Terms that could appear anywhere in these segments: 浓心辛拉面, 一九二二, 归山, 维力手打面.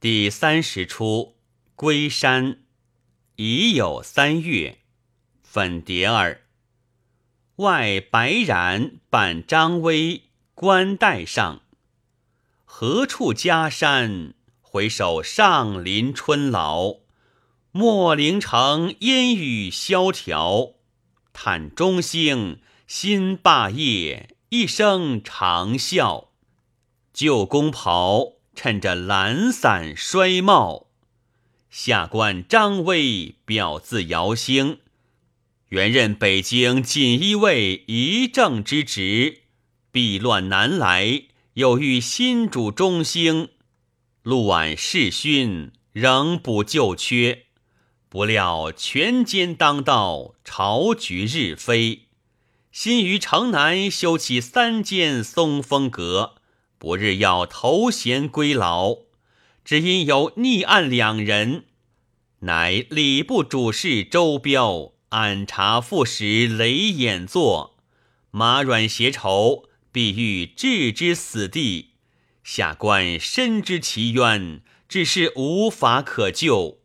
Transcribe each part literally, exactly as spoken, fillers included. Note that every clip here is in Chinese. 第三十出归山，已有三月，粉蝶儿。外白髯伴张威，冠带上。何处家山？回首上林春老。秣陵城烟雨萧条，叹中兴新霸业，一声长啸。旧公袍趁着懒散衰茂，下官张威表字姚兴，原任北京锦衣卫一正之职，避乱南来，又遇新主中兴，陆晚世勋仍补旧缺，不料权奸当道，朝局日非，新于城南修起三间松风阁，不日要投衔归牢，只因有逆案两人，乃礼部主事周彪按察副使雷演作，马软携仇，必欲置之死地。下官深知其冤，只是无法可救，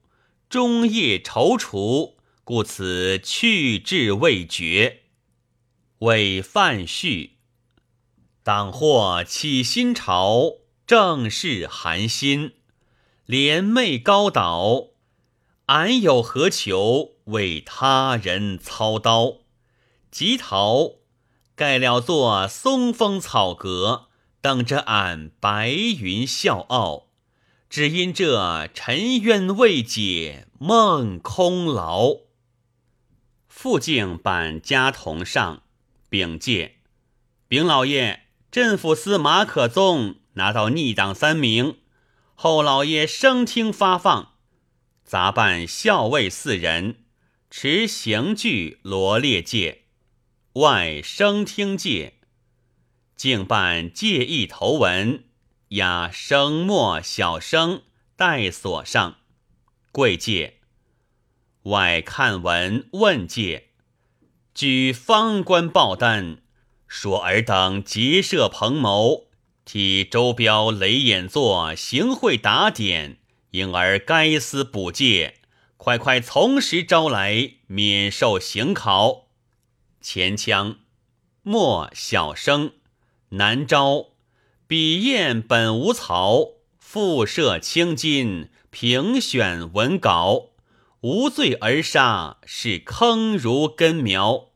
终夜踌躇，故此去志未决。伪范续。党祸起新朝，正是寒心连袂高倒，俺有何求？为他人操刀，即逃盖了座松风草阁，等着俺白云笑傲，只因这尘冤未解，梦空劳。傅敬版家同上禀介，禀老爷，镇抚司马可宗拿到逆党三名，后老爷升听发放，杂办校尉四人，持刑具罗列界外升听界。竟办介意头文，押生末小生带锁上。贵界外看文问界，举方官报单，说尔等结社朋谋，替周彪雷演作行贿打点，因而该司补戒，快快从实招来，免受刑考。前腔莫小生南招，笔砚本无曹，复设清金，评选文稿，无罪而杀，是坑如根苗。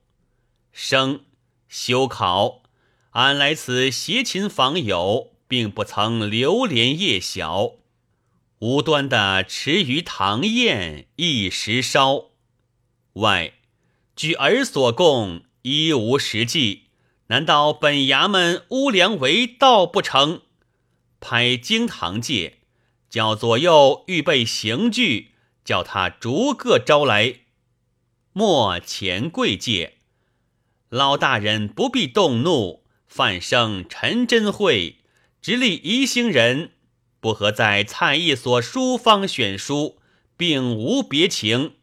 生休考，俺来此携琴访友，并不曾流连夜宵，无端的驰于堂宴，一时烧。外据尔所供，一无实际，难道本衙门乌梁为盗不成？拍惊堂界，叫左右预备刑具，叫他逐个招来。莫前贵界，老大人不必动怒，范生陈真会直隶宜兴人，不合在蔡义所书方选书，并无别情。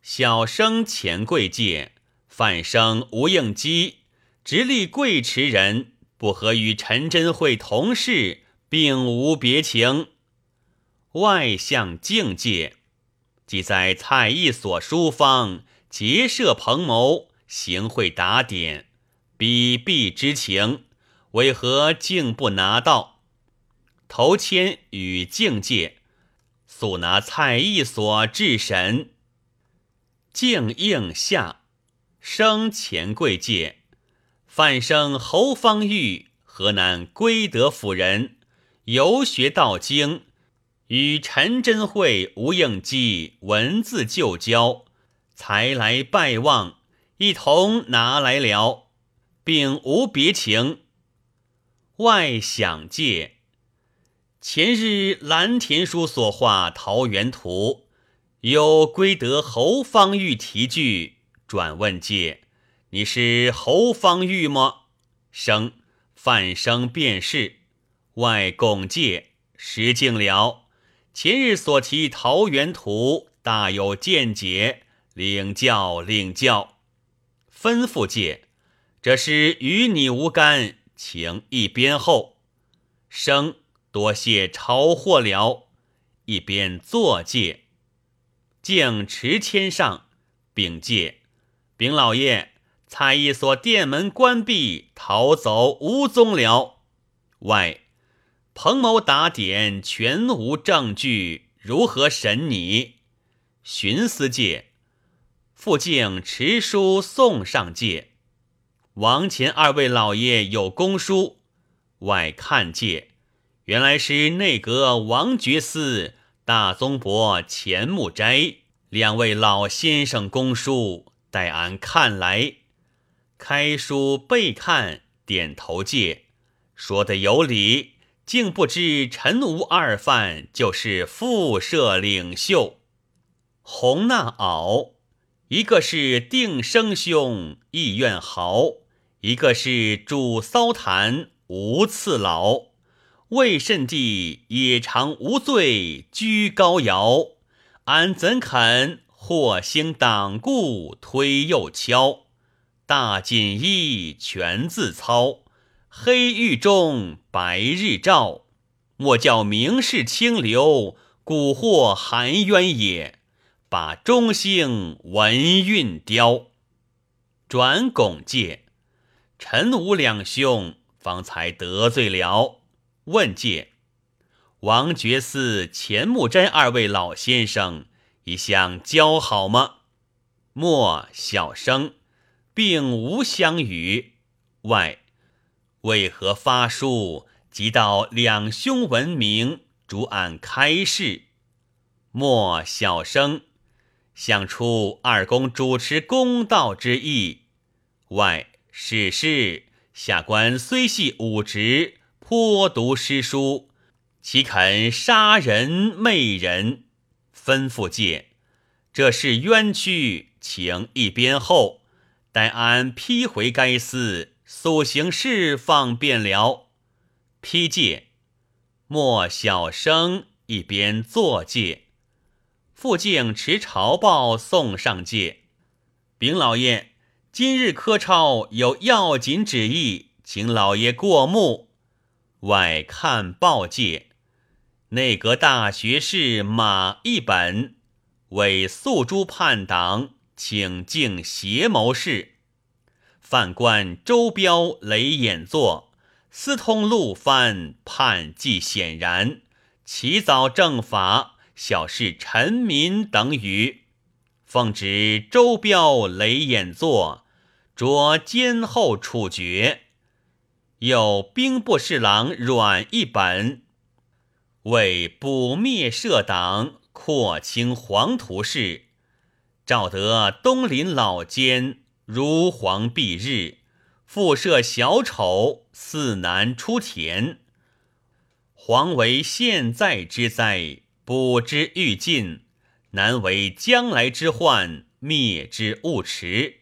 小生钱贵介，范生吴应基，直隶贵池人，不合与陈真会同事，并无别情。外向境界，即在蔡义所书方结社朋谋，行贿打点，彼必知情，为何竟不拿到？头签与境界，速拿蔡义所治审。境应下生前贵界，范生侯方域，河南归德府人，游学到京，与陈真会、吴应基文字旧交，才来拜望，一同拿来聊，并无别情。外想界，前日蓝田书所画桃源图，有归德侯方域题句，转问界，你是侯方域吗？生范生便是。外拱界，石敬辽前日所提桃源图，大有见解，领教领教。吩咐界，这是与你无干，请一边后。生多谢朝获了，一边作戒，径持签上禀介：禀老爷，蔡一所店门关闭，逃走无踪了。外，彭某打点全无证据，如何审你？巡司界副竟持书送上界：王前二位老爷有公书。外看界，原来是内阁王觉司、大宗伯钱木斋两位老先生公书，待俺看来。开书备看，点头界说的有理，竟不知陈吴二犯就是副社领袖。洪纳袄，一个是定生兄易愿豪，一个是主骚坛吴次老，魏慎帝也常无罪居高摇，俺怎肯或兴党固推又敲？大锦衣全自操，黑狱中白日照，莫叫名士清流，蛊惑含冤也。把中兴文韵雕。转拱介：陈吴两兄方才得罪了。问介：王觉司、钱木斋二位老先生一向交好吗？莫小生并无相与。外，为何发书即到两兄闻名，主俺开示？莫小生想出二公主持公道之意。外，史事下官虽系武职，颇读诗书，岂肯杀人媚人？吩咐介：这是冤屈，请一边后，待俺批回该司，速行释放便了。批介：莫小生一边作介。副竟持朝报送上界：禀老爷，今日科超有要紧旨意，请老爷过目。外看报界：内阁大学士马一本为诉诸叛党，请进邪谋事。犯官周彪、雷演作私通陆藩，叛迹显然，起早正法，小事臣民等语。奉旨周彪、雷演作着监候处决。有兵部侍郎阮一本为捕灭社党，扩清黄图事，召得东林老监如黄蔽日，复设小丑，似难出田。黄为现在之灾，补之欲尽，难为将来之患，灭之勿迟。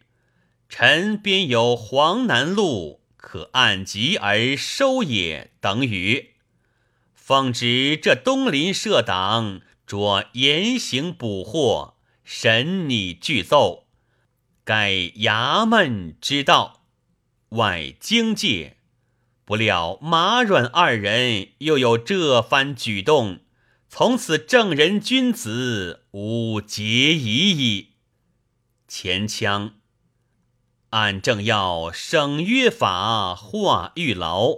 臣边有黄南路，可按及而收也等语。奉旨这东林社党着严刑捕获，审拟具奏，改衙门之道。外惊介：不料马阮二人又有这番举动，从此正人君子无节矣矣。前腔：俺正要省约法化狱牢，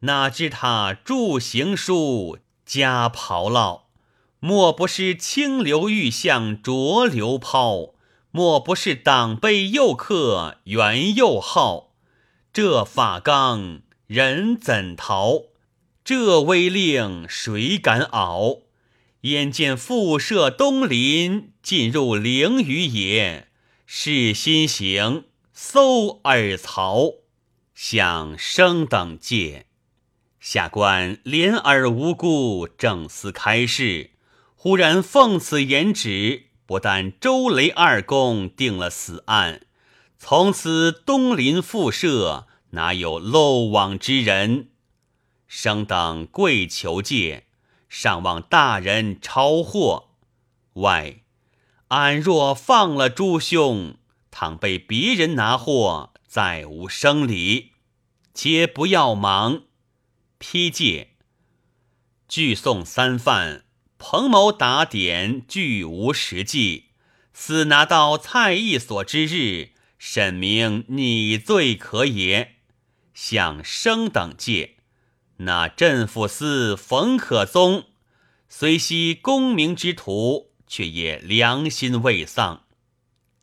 哪知他著行书加炮烙，莫不是清流欲向浊流抛？莫不是党被右克，原右好？这法纲人怎逃？这威令谁敢拗？眼见复设东林，进入灵余也，是心行搜耳曹，想生等界。下官怜而无辜，正思开示，忽然奉此言旨，不但周雷二公定了死案，从此东林复设，哪有漏网之人？生等跪求界，上望大人超获。外，俺若放了诸兄，倘被别人拿获，再无生理，皆不要忙。批界：具送三犯，彭某打点俱无实际，死拿到蔡义所之日，沈明拟罪可也。想升等界，那镇抚司冯可宗虽惜功名之徒，却也良心未丧。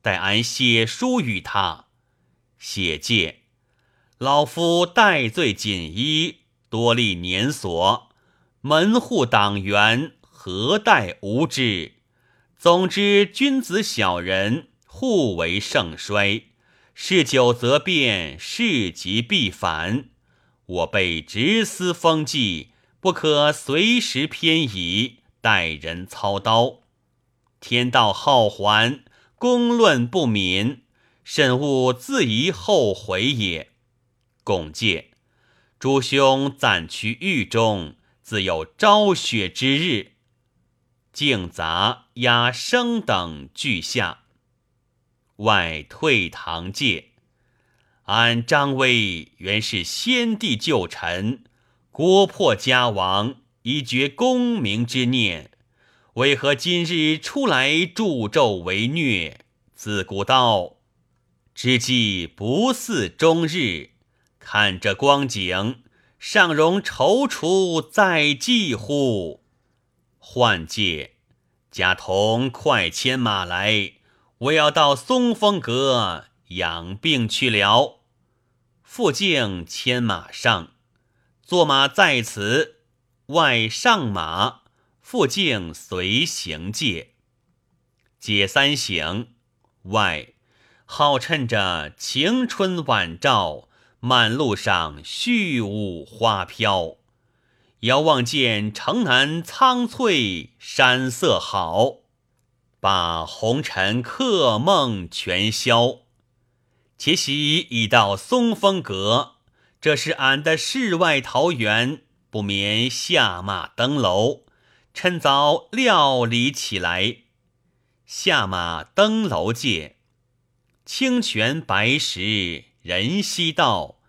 待俺写书与他，写介，老夫戴罪锦衣，多历年所，门户党员何待无知？总之君子小人互为盛衰，事久则变，事急必反。我辈直思风纪，不可随时偏倚，待人操刀。天道好还，公论不敏，慎勿自疑后悔也。拱介，诸兄暂趋狱中，自有昭雪之日。竞杂压升等俱下。外退堂界，俺张威原是先帝旧臣，国破家亡，以绝功名之念，为何今日出来助纣为虐？自古道，知己不似终日，看这光景，尚容踌躇再计乎？换界，贾同快牵马来，我要到松风阁养病去了。傅敬牵马上，坐马在此，外上马，傅敬随行介。解三省，外好趁着晴春晚照，满路上絮雾花飘，遥望见城南苍翠，山色好，把红尘客梦全消。且喜已到松风阁，这是俺的世外桃源，不免下马登楼，趁早料理起来。下马登楼界，清泉白石人稀道，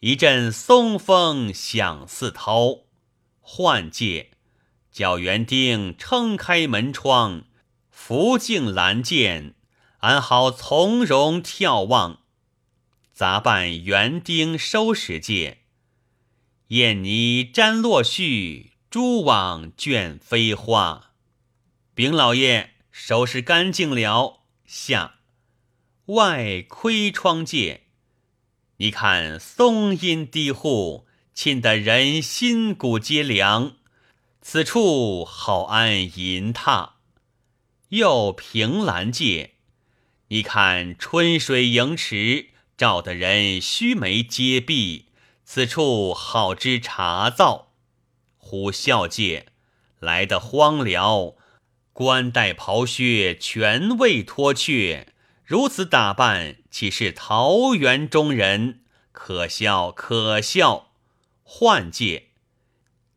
一阵松风响似涛。换界，角园丁撑开门窗，扶镜栏间，俺好从容眺望。杂伴园丁收拾界，燕泥沾落絮，蛛网卷飞花。丙老爷收拾干净了。下外窥窗界，你看松阴低户，沁得人心骨皆凉，此处好安银榻。又凭栏界，你看春水盈池，照得人须眉皆闭，此处好知茶灶。虎啸界，来得荒辽，冠带袍靴全未脱却，如此打扮，岂是桃园中人？可笑可笑。换界，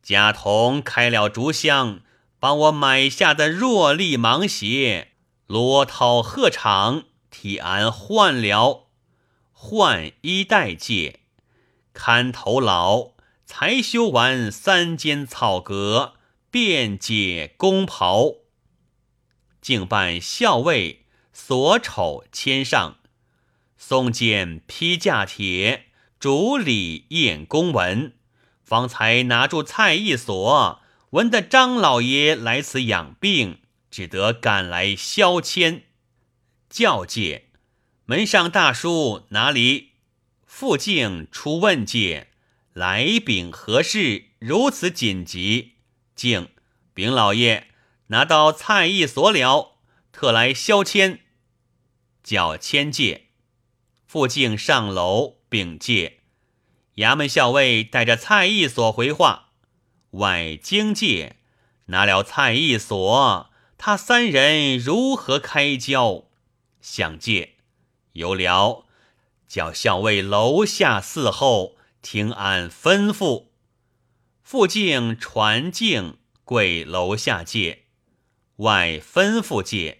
贾同开了竹箱，把我买下的箬笠芒鞋罗绦鹤氅替俺换了。换衣带界，看头老才修完三间草阁，便解公袍。竟伴校尉所丑牵上，松间披架帖，竹里验公文，方才拿住蔡义所，闻得张老爷来此养病，只得赶来消遣。教界，门上大书哪里？傅敬出问界，来禀何事如此紧急？敬，禀老爷拿到蔡义所了，特来消遣。教迁界，傅敬上楼禀界，衙门校尉带着蔡义所回话。外经界，拿了蔡义所，他三人如何开交？想界，有了，叫校尉楼下伺候，听俺吩咐。傅敬传敬跪楼下界，外吩咐界，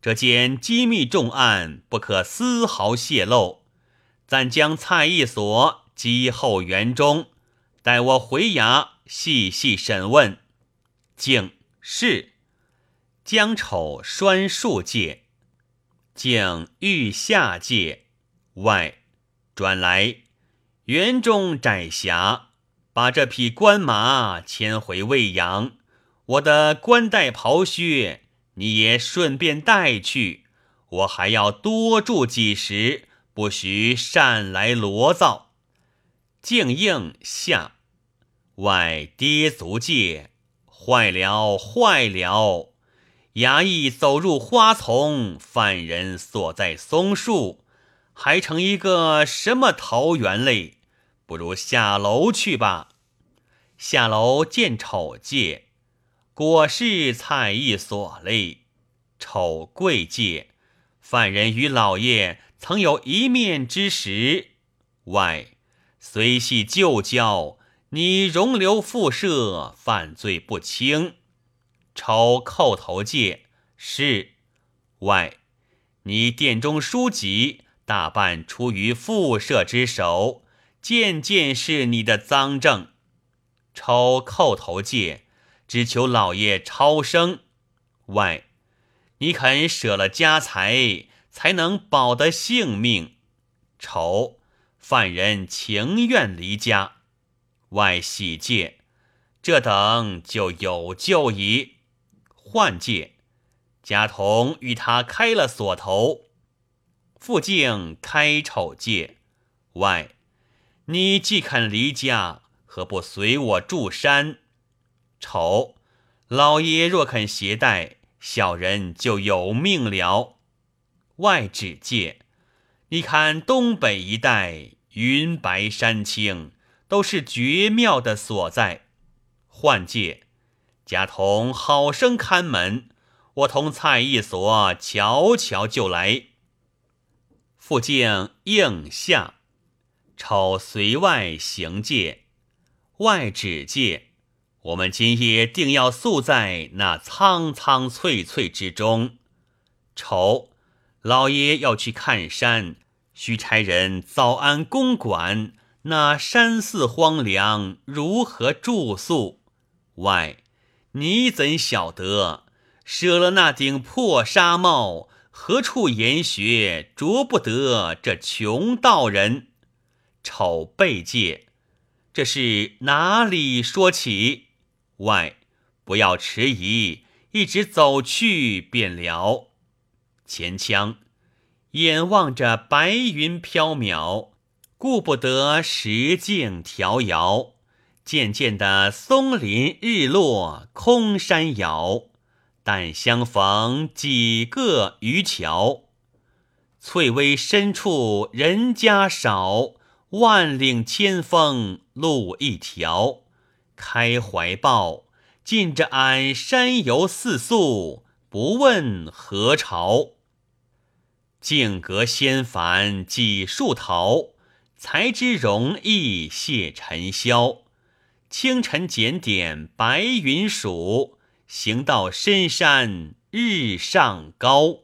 这件机密重案不可丝毫泄露，暂将蔡义所羁后园中，待我回衙细细审问。敬，是将丑栓数界，将欲下界外转来，园中窄狭，把这匹官马牵回未阳，我的官带袍靴你也顺便带去，我还要多住几时，不许擅来罗造。竟应下外跌足界，坏了坏了，衙役走入花丛，犯人锁在松树，还成一个什么桃园类，不如下楼去吧。下楼见丑界，果是采一所类，丑贵界，犯人与老爷曾有一面之时，外虽系旧交，你容留复设，犯罪不轻。抽叩头戒是外，你殿中书籍大半出于复社之手，渐渐是你的赃证。抽叩头戒只求老爷超生，外你肯舍了家财，才能保得性命。丑犯人情愿离家，外喜戒这等就有救矣。换界，贾同与他开了锁头，复竟开丑界，外你既肯离家，何不随我住山？丑老爷若肯携带，小人就有命了。外指界，你看东北一带云白山青，都是绝妙的所在。换界，贾同好生看门，我同蔡一所瞧瞧就来。复竟应下，丑随外行界，外指界，我们今夜定要宿在那苍苍翠翠之中。丑老爷要去看山，须差人早安公馆，那山寺荒凉，如何住宿？外你怎晓得？舍了那顶破纱帽，何处研学，着不得这穷道人。丑背戒，这是哪里说起？外不要迟疑，一直走去便了。前腔眼望着白云飘渺，顾不得石径迢遥，渐渐的松林日落，空山遥，但相逢几个渔樵。翠微深处人家少，万岭千峰路一条。开怀抱，尽着俺山游四宿，不问何朝。径阁仙凡几树桃，才知容易谢尘嚣。清晨检点白云曙，行到深山日上高。